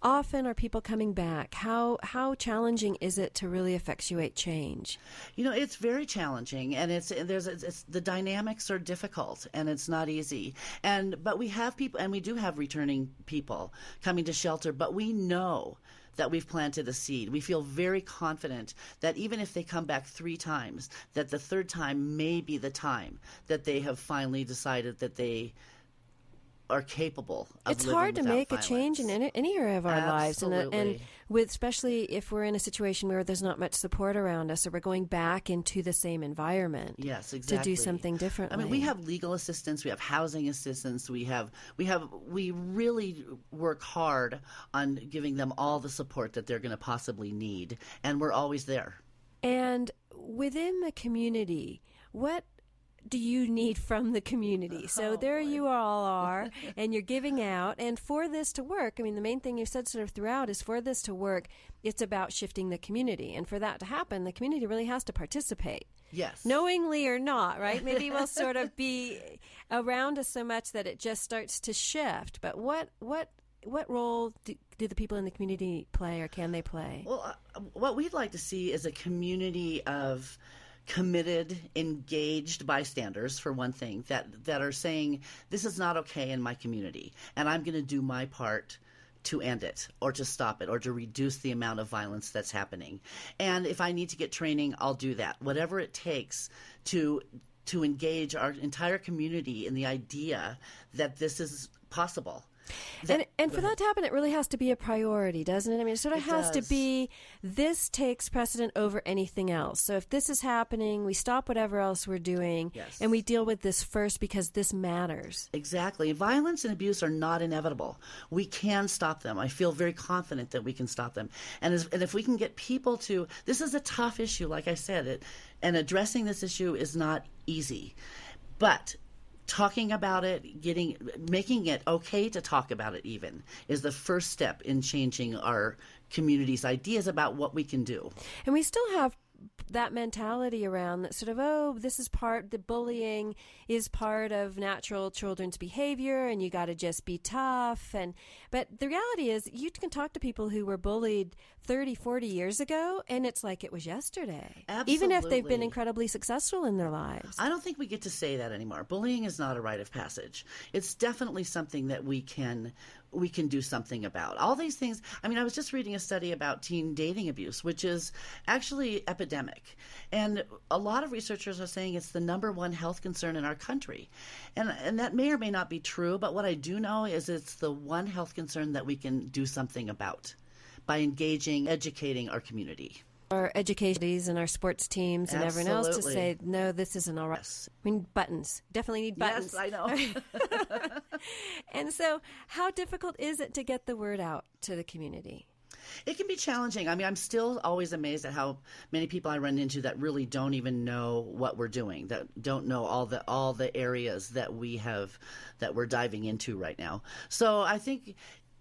often are people coming back? How how challenging is it to really effectuate change? You know, it's very challenging, and it's there's it's, the dynamics are difficult, and it's not easy. And but we have people, and we do have returning people coming to shelter, but we know that we've planted a seed. We feel very confident that even if they come back three times, that the third time may be the time that they have finally decided that they are capable of it's living hard to make violence. A change in any, any area of our Absolutely. lives, and, and with especially if we're in a situation where there's not much support around us, or we're going back into the same environment yes exactly to do something differently. I mean, we have legal assistance, we have housing assistance, we have we have we really work hard on giving them all the support that they're going to possibly need, and we're always there. And within the community, what do you need from the community? So oh, there boy. you all are, and you're giving out. And for this to work, I mean, the main thing you've said sort of throughout is for this to work, it's about shifting the community. And for that to happen, the community really has to participate. Yes. Knowingly or not, right? Maybe we'll sort of be around us so much that it just starts to shift. But what what what role do, do the people in the community play, or can they play? Well, uh, what we'd like to see is a community of committed, engaged bystanders, for one thing, that, that are saying, this is not okay in my community, and I'm going to do my part to end it, or to stop it, or to reduce the amount of violence that's happening. And if I need to get training, I'll do that. Whatever it takes to to engage our entire community in the idea that this is possible. That, and and for that to happen, it really has to be a priority, doesn't it? I mean, it sort of it has does. to be, this takes precedent over anything else. So if this is happening, we stop whatever else we're doing, yes. and we deal with this first, because this matters. Exactly. Violence and abuse are not inevitable. We can stop them. I feel very confident that we can stop them. And, as, and if we can get people to, this is a tough issue, like I said, it, and addressing this issue is not easy. But talking about it, getting, making it okay to talk about it even, is the first step in changing our community's ideas about what we can do. And we still have that mentality around that sort of, oh, this is part, the bullying is part of natural children's behavior and you got to just be tough. And but the reality is you can talk to people who were bullied thirty, forty years ago and it's like it was yesterday. Absolutely. Even if they've been incredibly successful in their lives. I don't think we get to say that anymore. Bullying is not a rite of passage. It's definitely something that we can we can do something about. All these things, I mean, I was just reading a study about teen dating abuse, which is actually epidemic. And a lot of researchers are saying it's the number one health concern in our country. And and that may or may not be true, but what I do know is it's the one health concern that we can do something about by engaging, educating our community. Our educators and our sports teams and Absolutely. Everyone else to say, no, this isn't all right. Yes. We need buttons. Definitely need buttons. Yes, I know. And so how difficult is it to get the word out to the community? It can be challenging. I mean, I'm still always amazed at how many people I run into that really don't even know what we're doing, that don't know all the all the areas that we have, that we're diving into right now. So I think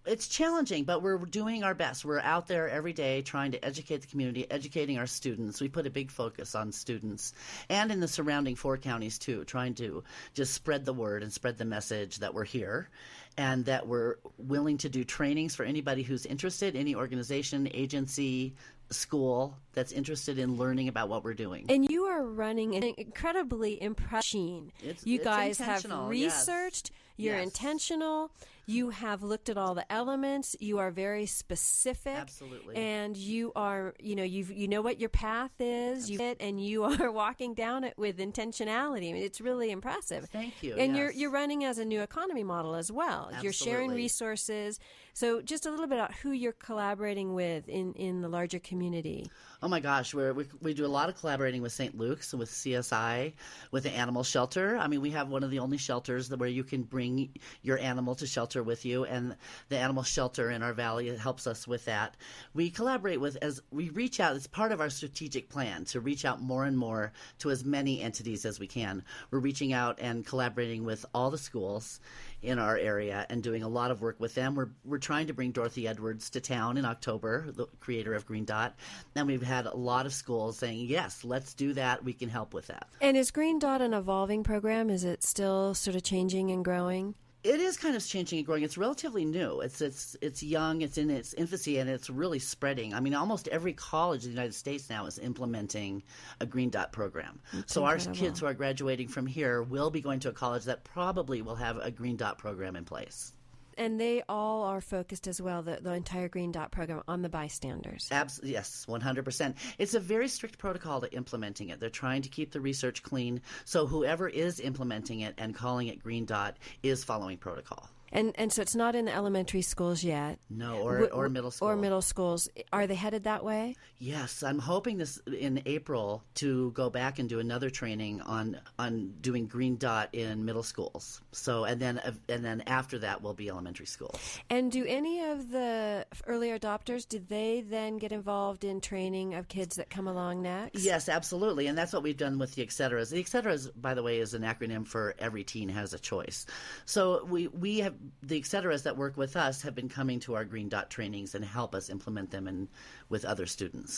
it's challenging, but we're doing our best. We're out there every day trying to educate the community, educating our students. We put a big focus on students and in the surrounding four counties, too, trying to just spread the word and spread the message that we're here and that we're willing to do trainings for anybody who's interested, any organization, agency, school that's interested in learning about what we're doing. And you are running an incredibly impressive machine. It's, you it's guys have researched, yes. You're yes. intentional, you have looked at all the elements, you are very specific. Absolutely. And you are, you know, you you know what your path is, you fit, and you are walking down it with intentionality. I mean, it's really impressive. Thank you. And yes. you're you're running as a new economy model as well. Absolutely. You're sharing resources. So just a little bit about who you're collaborating with in, in the larger community. Community. Oh my gosh, we're, we we do a lot of collaborating with Saint Luke's, with C S I, with the animal shelter. I mean, we have one of the only shelters that where you can bring your animal to shelter with you, and the animal shelter in our valley helps us with that. We collaborate with as we reach out. It's part of our strategic plan to reach out more and more to as many entities as we can. We're reaching out and collaborating with all the schools in our area and doing a lot of work with them. We're we're trying to bring Dorothy Edwards to town in October, the creator of Green Dot. And we've had a lot of schools saying, yes, let's do that. We can help with that. And is Green Dot an evolving program? Is it still sort of changing and growing? It is kind of changing and growing. It's relatively new. It's it's it's young. It's in its infancy, and it's really spreading. I mean, almost every college in the United States now is implementing a Green Dot program. That's so incredible. Our kids who are graduating from here will be going to a college that probably will have a Green Dot program in place. And they all are focused as well, the, the entire Green Dot program, on the bystanders. Abs- yes, one hundred percent. It's a very strict protocol to implementing it. They're trying to keep the research clean, so whoever is implementing it and calling it Green Dot is following protocol. And and so it's not in the elementary schools yet. No, or w- or middle schools. Or middle schools. Are they headed that way? Yes. I'm hoping this in April to go back and do another training on, on doing Green Dot in middle schools. So and then and then after that will be elementary schools. And do any of the early adopters, did they then get involved in training of kids that come along next? Yes, absolutely. And that's what we've done with the et ceteras. The et ceteras, by the way, is an acronym for Every Teen Has a Choice. So we, we have the et ceteras that work with us have been coming to our Green Dot trainings and help us implement them in, with other students.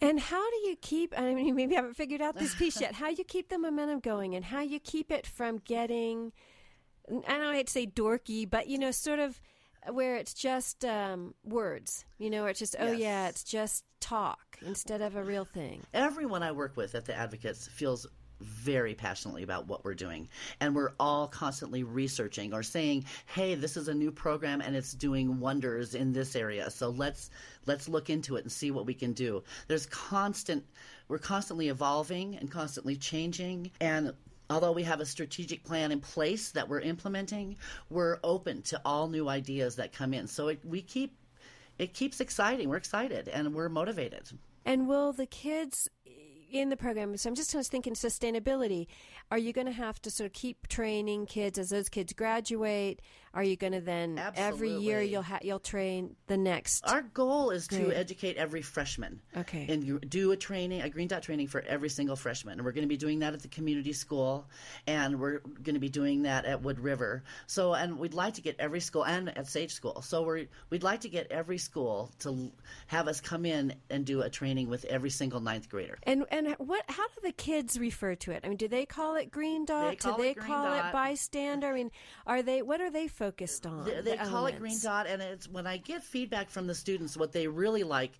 And how do you keep, I mean, you maybe haven't figured out this piece yet, how you keep the momentum going and how you keep it from getting, I don't know, I'd say dorky, but, you know, sort of where it's just um, words, you know, where it's just, oh, yes. yeah, it's just talk instead of a real thing. Everyone I work with at the Advocates feels very passionately about what we're doing. And we're all constantly researching or saying, hey, this is a new program and it's doing wonders in this area. So let's let's look into it and see what we can do. There's constant, we're constantly evolving and constantly changing. And although we have a strategic plan in place that we're implementing, we're open to all new ideas that come in. So it, we keep, it keeps exciting. We're excited and we're motivated. And will the kids in the program, so I'm just kind of thinking sustainability, are you going to have to sort of keep training kids as those kids graduate? Are you going to then Absolutely. every year you'll ha- you'll train the next? Our goal is grade. to educate every freshman. Okay. And you do a training, a Green Dot training for every single freshman. And we're going to be doing that at the community school, and we're going to be doing that at Wood River. So, and we'd like to get every school, and at Sage School. So we're we'd like to get every school to have us come in and do a training with every single ninth grader. And and what? How do the kids refer to it? I mean, do they call it Green Dot? They call do they it Green call Dot. it bystander? I mean, are they? What are they focused on? They, they the call elements? it Green Dot, and it's when I get feedback from the students, what they really like.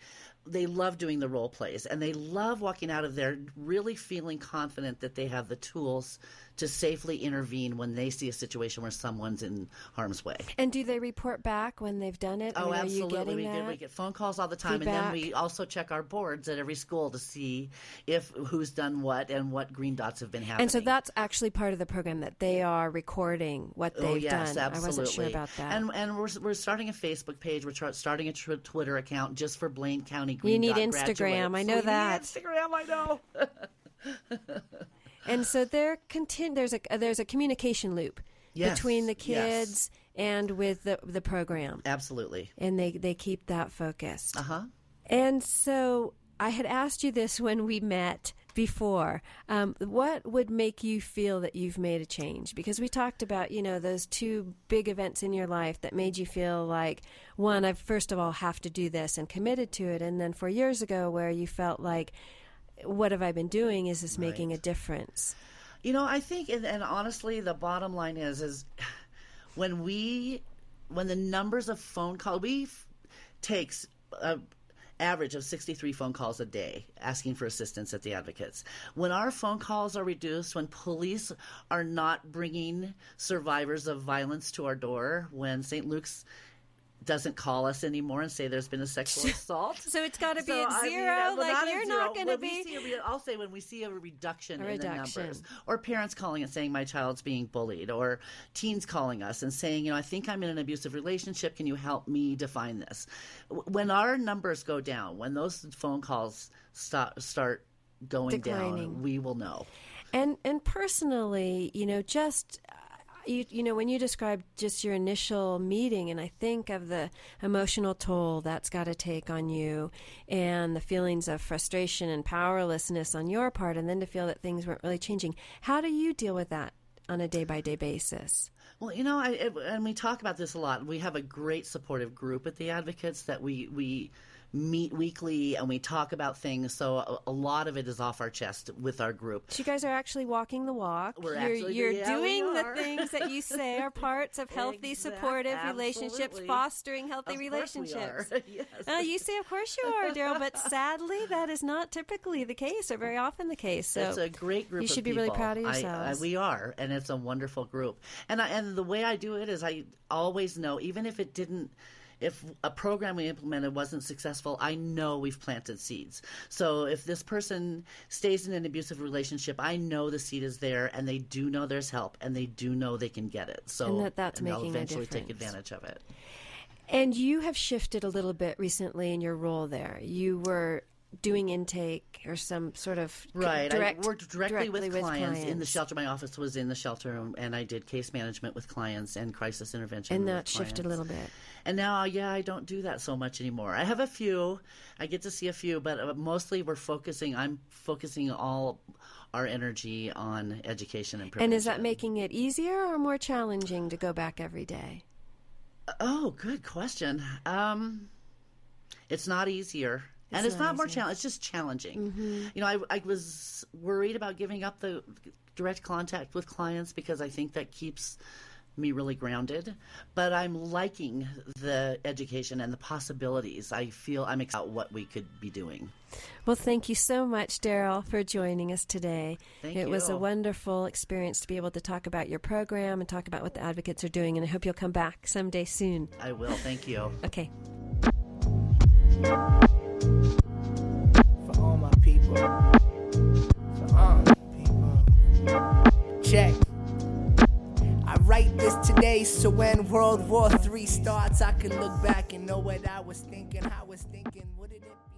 They love doing the role plays, and they love walking out of there really feeling confident that they have the tools to safely intervene when they see a situation where someone's in harm's way. And do they report back when they've done it? Oh, I mean, absolutely. We get, we get phone calls all the time, feedback. And then we also check our boards at every school to see if who's done what and what green dots have been happening. And so that's actually part of the program, that they are recording what they've oh, yes, done. Absolutely. I wasn't sure about that. And, and we're, we're starting a Facebook page. We're tra- starting a tr- Twitter account just for Blaine County Green You need Dot Instagram. Graduates. I know we that. Need Instagram, I know. And so there continu- there's a there's a communication loop yes. between the kids yes. and with the the program. Absolutely. And they, they keep that focused. Uh-huh. And so I had asked you this when we met before. Um, what would make you feel that you've made a change? Because we talked about, you know, those two big events in your life that made you feel like, one, I first of all have to do this and committed to it. And then four years ago where you felt like, what have I been doing? Is this right. making a difference? You know, I think, and, and honestly, the bottom line is, is when we, when the numbers of phone calls, we f- takes a average of sixty-three phone calls a day asking for assistance at the Advocates. When our phone calls are reduced, when police are not bringing survivors of violence to our door, when Saint Luke's doesn't call us anymore and say there's been a sexual assault. So it's got to be so, at zero. I mean, like not you're not going to be. A, I'll say when we see a reduction a in reduction. the numbers, or parents calling and saying my child's being bullied, or teens calling us and saying, you know, I think I'm in an abusive relationship. Can you help me define this? When our numbers go down, when those phone calls stop, start going Declining. down, we will know. And and personally, you know, just. You, you know, when you described just your initial meeting, and I think of the emotional toll that's got to take on you and the feelings of frustration and powerlessness on your part, and then to feel that things weren't really changing. How do you deal with that on a day-by-day basis? Well, you know, I, it, and we talk about this a lot. We have a great supportive group at the Advocates that we, we meet weekly and we talk about things. So a, a lot of it is off our chest with our group. So you guys are actually walking the walk. We're you're actually, you're yeah, doing the things that you say are parts of healthy, exactly. supportive Absolutely. relationships, fostering healthy of relationships. yes. uh, you say, of course you are, Daryl, but sadly that is not typically the case or very often the case. So it's a great group. You should of be people. really proud of yourselves. I, I, we are, and it's a wonderful group. And I, and the way I do it is I always know, even if it didn't. If a program we implemented wasn't successful, I know we've planted seeds. So if this person stays in an abusive relationship, I know the seed is there, and they do know there's help, and they do know they can get it. So and that that's and making they'll eventually a difference. Take advantage of it. And you have shifted a little bit recently in your role there. You were doing intake or some sort of right. direct, I worked directly, directly with, with clients. clients in the shelter. My office was in the shelter, and I did case management with clients and crisis intervention. And that shifted a little bit. And now, yeah, I don't do that so much anymore. I have a few. I get to see a few, but mostly we're focusing. I'm focusing all our energy on education and prevention. And is that making it easier or more challenging to go back every day? Oh, good question. Um, it's not easier. It's and it's not easy. more challenging. It's just challenging. Mm-hmm. You know, I, I was worried about giving up the direct contact with clients because I think that keeps me really grounded. But I'm liking the education and the possibilities. I feel I'm excited about what we could be doing. Well, thank you so much, Daryl, for joining us today. Thank it you. It was a wonderful experience to be able to talk about your program and talk about what the Advocates are doing. And I hope you'll come back someday soon. I will. Thank you. Okay. For all my people, for all my people, check. I write this today so when World War Three starts, I can look back and know what I was thinking, how I was thinking, what did it be?